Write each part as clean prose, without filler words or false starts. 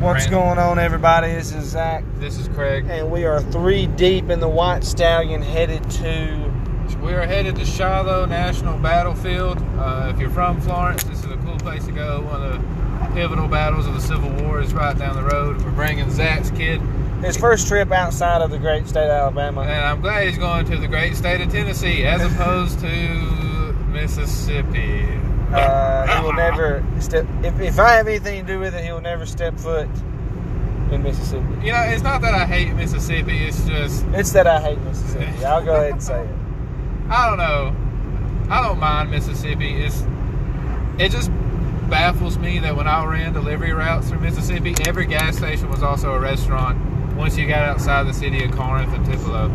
What's going on, everybody? This is Zach. This is Craig. And we are three deep in the White Stallion headed to Shiloh National Battlefield. If you're from Florence, this is a cool place to go. One of the pivotal battles of the Civil War is right down the road. We're bringing Zach's kid. His first trip outside of the great state of Alabama. And I'm glad he's going to the great state of Tennessee as opposed to Mississippi. He will never step. If I have anything to do with it, he will never step foot in Mississippi. You know, it's not that I hate Mississippi. It's just that I hate Mississippi. I'll go ahead and say it. I don't know. I don't mind Mississippi. It just baffles me that when I ran delivery routes through Mississippi, every gas station was also a restaurant once you got outside the city of Corinth and Tupelo.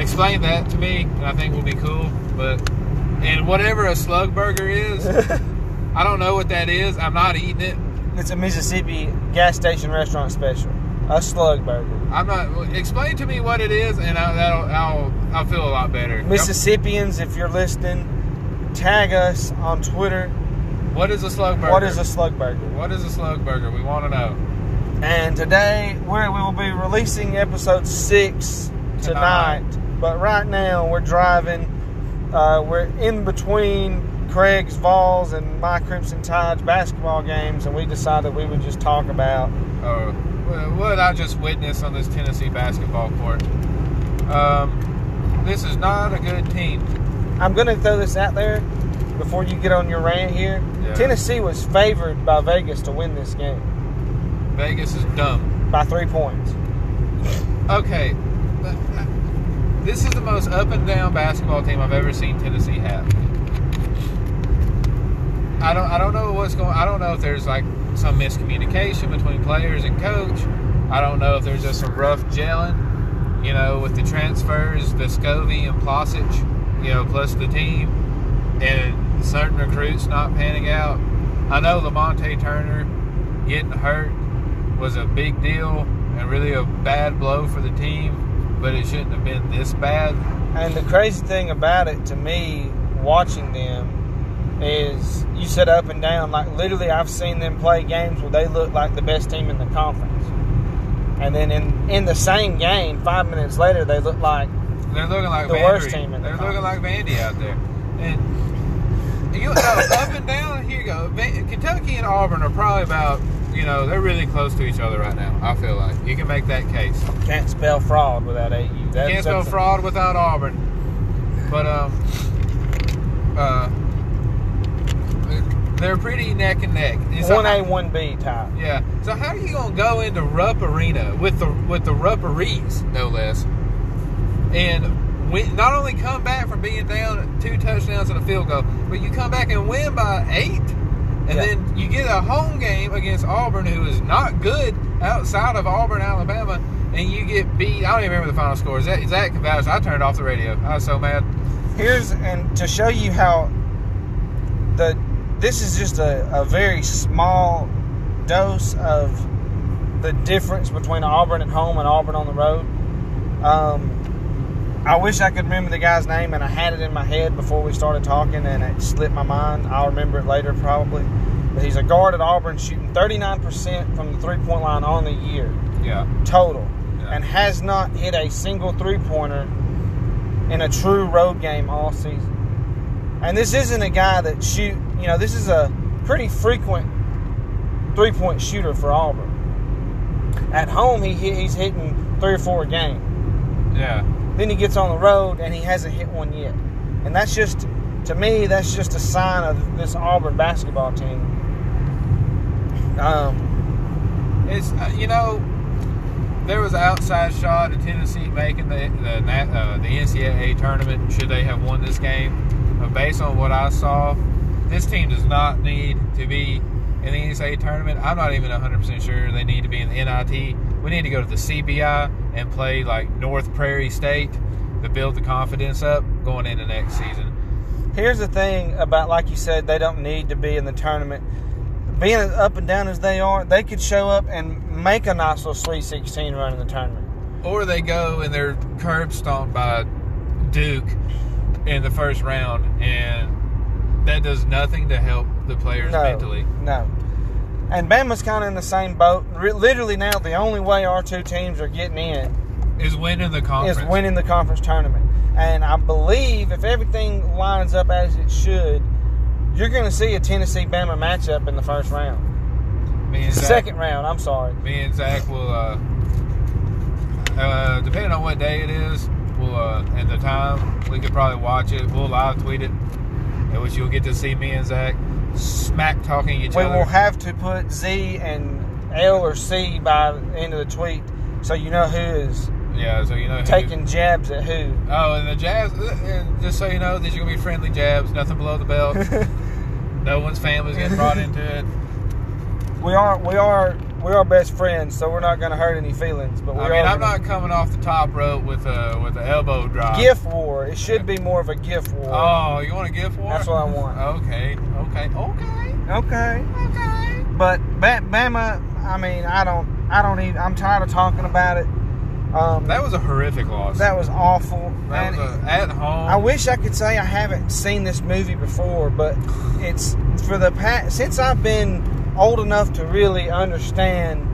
Explain that to me, and I think we'll be cool. And whatever a slug burger is, I don't know what that is. I'm not eating it. It's a Mississippi gas station restaurant special. A slug burger. I'm not. Explain to me what it is, and I'll feel a lot better. Mississippians, if you're listening, tag us on Twitter. What is a slug burger? What is a slug burger? What is a slug burger? We want to know. And today we will be releasing episode 6 tonight. But right now we're driving. We're in between Craig's Vols and my Crimson Tide's basketball games, and we decided we would just talk about what I just witnessed on this Tennessee basketball court. This is not a good team. I'm going to throw this out there before you get on your rant here. Yeah. Tennessee was favored by Vegas to win this game. Vegas is dumb. By 3 points. Okay. This is the most up-and-down basketball team I've ever seen Tennessee have. I don't know what's going on. I don't know if there's, like, some miscommunication between players and coach. I don't know if there's just some rough gelling, you know, with the transfers, Vescovi and Plosich, you know, plus the team, and certain recruits not panning out. I know Lamonte Turner getting hurt was a big deal and really a bad blow for the team. But it shouldn't have been this bad. And the crazy thing about it, to me, watching them, is you said up and down. Like, literally, I've seen them play games where they look like the best team in the conference. And then in the same game, 5 minutes later, they look like the worst team in the conference. They're looking like Vandy out there. And you know, up and down, here you go. Kentucky and Auburn are probably about... You know, they're really close to each other right now, I feel like. You can make that case. Can't spell fraud without AU. Can't spell fraud without Auburn. But, they're pretty neck and neck. It's 1A, 1B type. Yeah. So how are you going to go into Rupp Arena with the Rupperees, no less, and not only come back from being down 2 touchdowns and a field goal, but you come back and win by 8? And then you get a home game against Auburn, who is not good outside of Auburn, Alabama, and you get beat. I don't even remember the final score. Zach can vouch. I turned off the radio. I was so mad. And to show you how this is just a very small dose of the difference between Auburn at home and Auburn on the road. I wish I could remember the guy's name, and I had it in my head before we started talking, and it slipped my mind. I'll remember it later probably. But he's a guard at Auburn, shooting 39% from the three-point line on the year. Yeah. Total. Yeah. And has not hit a single three-pointer in a true road game all season. And this isn't a guy that this is a pretty frequent three-point shooter for Auburn. At home, he's hitting 3 or 4 a game. Yeah. Then he gets on the road, and he hasn't hit one yet. And that's just, to me, a sign of this Auburn basketball team. It's, you know, there was an outside shot at Tennessee making the NCAA tournament should they have won this game. But based on what I saw, this team does not need to be in the NCAA tournament. I'm not even 100% sure they need to be in the NIT. We need to go to the CBI. And play like North Prairie State to build the confidence up going into next season. Here's the thing about, like you said, they don't need to be in the tournament. Being as up and down as they are, they could show up and make a nice little Sweet 16 run in the tournament. Or they go and they're curb stomped by Duke in the first round, and that does nothing to help the players mentally. No. And Bama's kind of in the same boat. Literally now, the only way our two teams are getting in is winning the conference tournament. And I believe if everything lines up as it should, you're going to see a Tennessee-Bama matchup in the first round. Second round. Me and Zach will, depending on what day it is, we'll, and the time, we could probably watch it. We'll live tweet it, in which you'll get to see me and Zach smack talking each other. We will have to put Z and L or C by the end of the tweet, so you know who is. Yeah, so you know taking jabs at who. Oh, and the jabs. Just so you know, these are gonna be friendly jabs. Nothing below the belt. No one's family's getting brought into it. We are best friends, so we're not gonna hurt any feelings. But I'm not coming off the top rope with a elbow drop. Gift war. It should be more of a gift war. Oh, you want a gift war? That's what I want. Okay. But Bama, I mean, I don't even. I'm tired of talking about it. That was a horrific loss. That was awful. At home. I wish I could say I haven't seen this movie before, but it's for the past since I've been old enough to really understand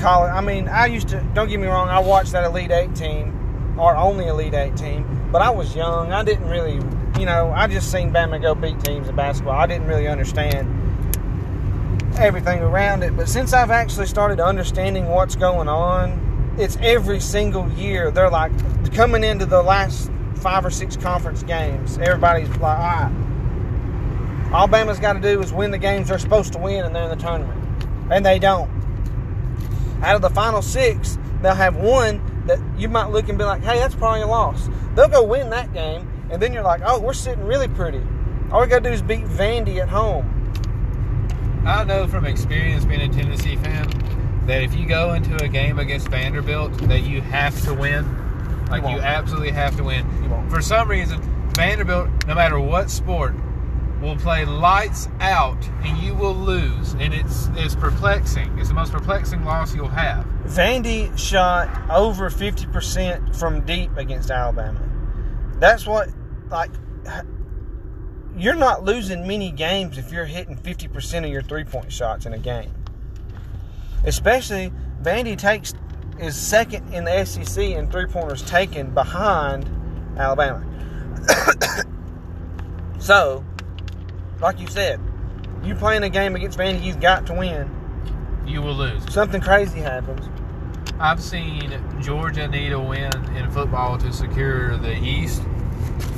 college. I mean, I used to. Don't get me wrong. I watched that Elite Eight team, or only Elite Eight team, but I was young. I didn't really, I just seen Bama go beat teams in basketball. I didn't really understand everything around it. But since I've actually started understanding what's going on. It's every single year. They're like, coming into the last 5 or 6 conference games, everybody's like, all Bama's got to do is win the games they're supposed to win, and they're in the tournament. And they don't. Out of the final 6, they'll have one that you might look and be like, hey, that's probably a loss. They'll go win that game, and then you're like, oh, we're sitting really pretty. All we got to do is beat Vandy at home. I know from experience being a Tennessee fan, that if you go into a game against Vanderbilt, that you have to win. Like, you absolutely have to win. For some reason, Vanderbilt, no matter what sport, will play lights out, and you will lose. And it's perplexing. It's the most perplexing loss you'll have. Vandy shot over 50% from deep against Alabama. That's what, you're not losing many games if you're hitting 50% of your three-point shots in a game. Especially, Vandy is second in the SEC in three-pointers taken behind Alabama. So, like you said, you playing a game against Vandy, you've got to win. You will lose. Something crazy happens. I've seen Georgia need a win in football to secure the East.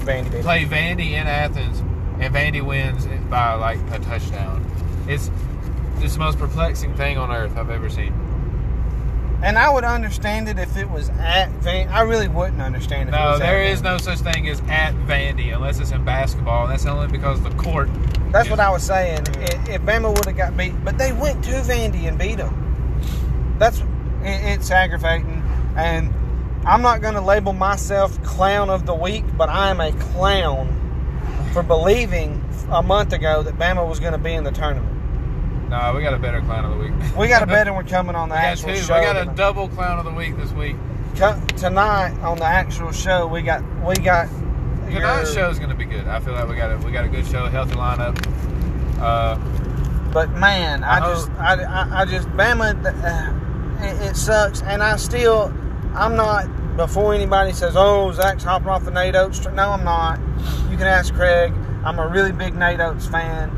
Vandy play Vandy in Athens, and Vandy wins by, a touchdown. It's the most perplexing thing on earth I've ever seen. And I would understand it if it was at Vandy. I really wouldn't understand it. No, there is no such thing as at Vandy unless it's in basketball. And that's only because the court. That's what I was saying. If Bama would have got beat. But they went to Vandy and beat them. It's aggravating. And I'm not going to label myself clown of the week, but I am a clown for believing a month ago that Bama was going to be in the tournament. No, we got a better clown of the week. We got a better one coming on the actual show. We got a double clown of the week this week. Tonight on the actual show, we got. Tonight's show is going to be good. I feel like we got a good show, healthy lineup. But man, I just Bama, it sucks, and I'm not. Before anybody says, "Oh, Zach's hopping off the Nate Oaks," no, I'm not. You can ask Craig. I'm a really big Nate Oaks fan.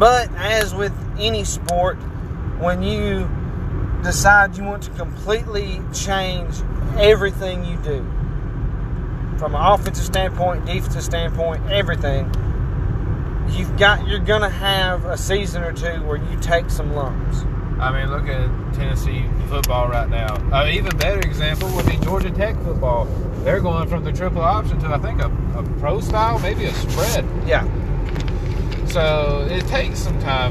But as with any sport, when you decide you want to completely change everything you do, from an offensive standpoint, defensive standpoint, everything, you're gonna have a season or two where you take some lumps. I mean, look at Tennessee football right now. An even better example would be Georgia Tech football. They're going from the triple option to, I think, a pro style, maybe a spread. Yeah. So, it takes some time.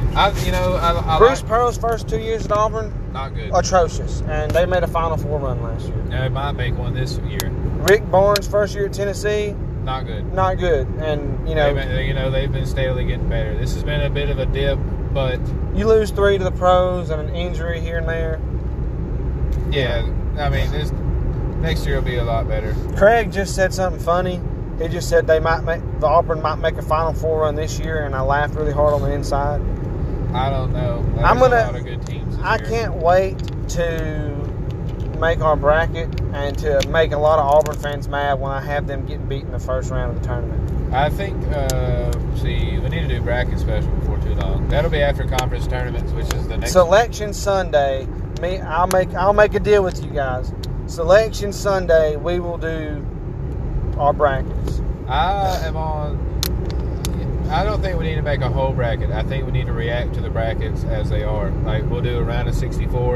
Bruce Pearl's first 2 years at Auburn, not good. Atrocious. And they made a Final Four run last year. Now they might make one this year. Rick Barnes' first year at Tennessee. Not good. Not good. And, they've been steadily getting better. This has been a bit of a dip, but... You lose 3 to the pros and an injury here and there. Yeah. I mean, next year will be a lot better. Craig just said something funny. It just said they might make the Auburn might make a Final Four run this year, and I laughed really hard on the inside. I don't know. There's a lot of good teams this year. Can't wait to make our bracket and to make a lot of Auburn fans mad when I have them getting beat in the first round of the tournament. I think, we need to do bracket special before too long. That'll be after conference tournaments, which is the next Selection Sunday. I'll make a deal with you guys. Selection Sunday, we will do our brackets. I don't think we need to make a whole bracket. I think we need to react to the brackets as they are. Like, we'll do a round of 64.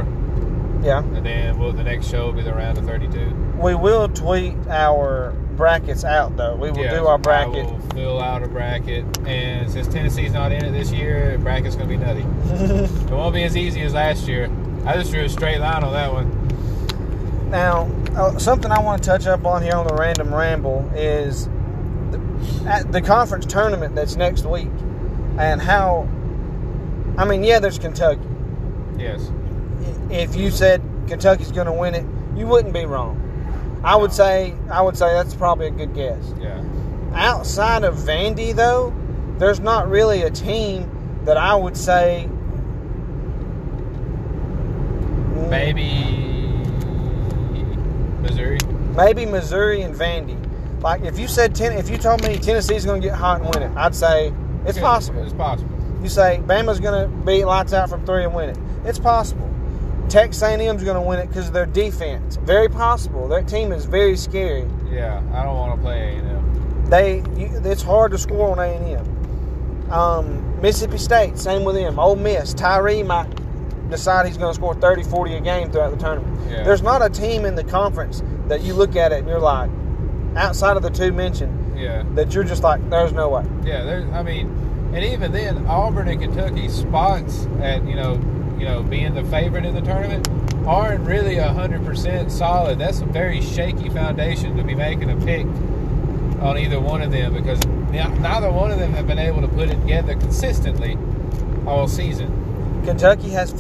Yeah. And then the next show will be the round of 32. We will tweet our brackets out, though. We will do our bracket. We'll fill out a bracket. And since Tennessee's not in it this year, the bracket's going to be nutty. It won't be as easy as last year. I just drew a straight line on that one. Now, something I want to touch up on here on the Random Ramble is at the conference tournament that's next week and how, there's Kentucky. Yes. If you said Kentucky's going to win it, you wouldn't be wrong. I would say that's probably a good guess. Yeah. Outside of Vandy, though, there's not really a team that I would say. Maybe Missouri and Vandy. Like if you told me Tennessee's going to get hot and win it, I'd say it's possible. It's possible. You say Bama's going to beat lights out from three and win it. It's possible. Texas A&M's going to win it because of their defense. Very possible. Their team is very scary. Yeah, I don't want to play A&M. It's hard to score on A&M. Mississippi State, same with them. Ole Miss, Tyree might decide he's going to score 30, 40 a game throughout the tournament. Yeah. There's not a team in the conference that you look at it and you're like, outside of the two mentioned, that you're just like, there's no way. Yeah, and even then, Auburn and Kentucky spots at, being the favorite in the tournament aren't really 100% solid. That's a very shaky foundation to be making a pick on either one of them because neither one of them have been able to put it together consistently all season. Kentucky's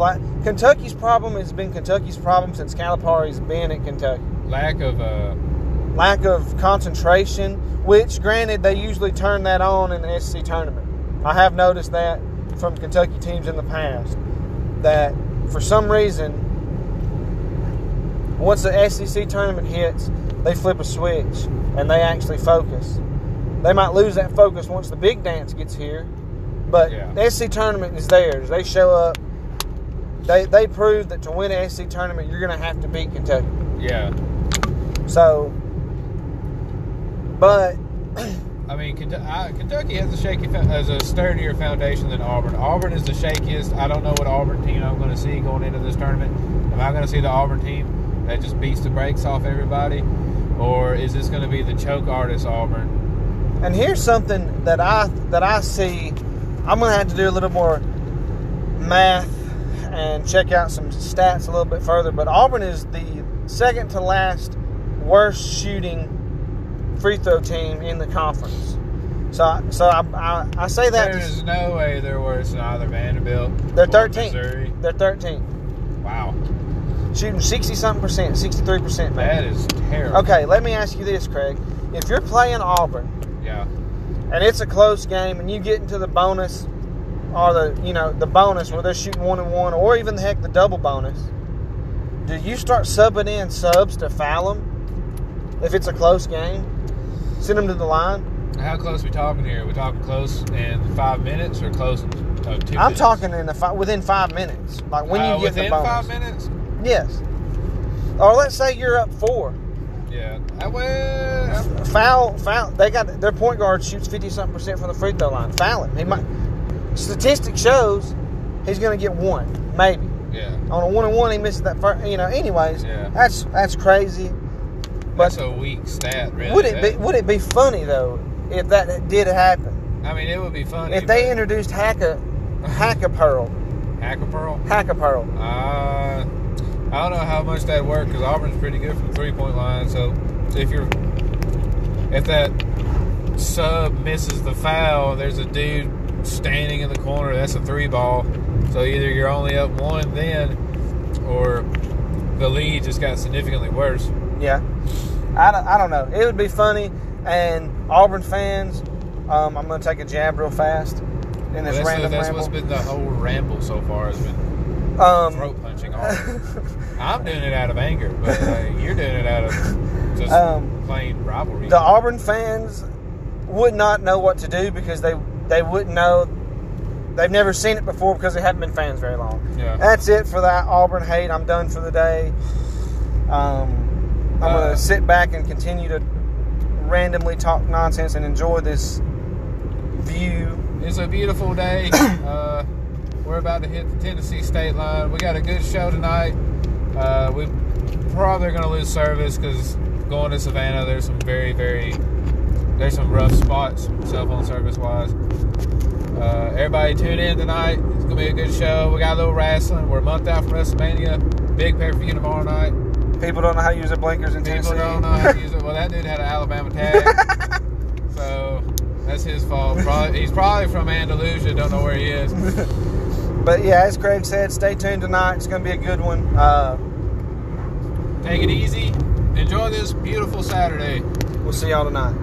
problem has been Kentucky's problem since Calipari's been at Kentucky. Lack of concentration, which, granted, they usually turn that on in the SEC tournament. I have noticed that from Kentucky teams in the past. That for some reason, once the SEC tournament hits, they flip a switch and they actually focus. They might lose that focus once the big dance gets here, but the SEC tournament is theirs. They show up. They prove that to win an SEC tournament, you're going to have to beat Kentucky. Yeah. So, but Kentucky has a sturdier foundation than Auburn. Auburn is the shakiest. I don't know what Auburn team I'm going to see going into this tournament. Am I going to see the Auburn team that just beats the brakes off everybody? Or is this going to be the choke artist Auburn? And here's something that I see. I'm going to have to do a little more math and check out some stats a little bit further. But Auburn is the second to last worst shooting free throw team in the conference. So I say that there's no way they're worse than either Vanderbilt. They're 13th. They're 13th. Wow. Shooting 60-something%, 63%. Maybe. That is terrible. Okay, let me ask you this, Craig. If you're playing Auburn, and it's a close game, and you get into the bonus or the bonus where they're shooting 1-1, or even the double bonus, do you start subbing in subs to foul them if it's a close game? Send them to the line. How close are we talking here? Are we talking close in 5 minutes or close in 2 minutes? I'm talking within 5 minutes. Like when you get the bonus. Within 5 minutes? Yes. Or let's say you're up 4. Yeah. Foul. Their point guard shoots 50-something% from the free throw line. Foul him. He might. Statistic shows he's going to get one, maybe. Yeah. On a 1-on-1, he misses that first. Anyways, that's crazy. But that's a weak stat, really. Would it be funny though if that did happen? It would be funny if they introduced Hack-a-Pearl. Hack-a-Pearl. Hack-a-Pearl. I don't know how much that'd work because Auburn's pretty good from the 3-point line. So if that sub misses the foul, there's a dude standing in the corner. That's a 3-ball. So either you're only up 1 then, or the lead just got significantly worse. Yeah, I don't know. It would be funny, and Auburn fans, I'm going to take a jab real fast in this random ramble. What's been the whole ramble so far has been throat punching. I'm doing it out of anger, but you're doing it out of just plain rivalry. The Auburn fans would not know what to do because they wouldn't know. They've never seen it before because they haven't been fans very long. Yeah. That's it for that Auburn hate. I'm done for the day. I'm going to sit back and continue to randomly talk nonsense and enjoy this view. It's a beautiful day. We're about to hit the Tennessee state line. We got a good show tonight. We're probably going to lose service because going to Savannah, there's some there's some rough spots cell phone service wise. Everybody tune in tonight. It's going to be a good show. We got a little wrestling. We're a month out from WrestleMania. Big pay-per-view tomorrow night. People don't know how to use their blinkers in Tennessee. People don't know how to use it. Well, that dude had an Alabama tag. So, that's his fault. He's probably from Andalusia. Don't know where he is. But, yeah, as Craig said, stay tuned tonight. It's going to be a good one. Take it easy. Enjoy this beautiful Saturday. We'll see y'all tonight.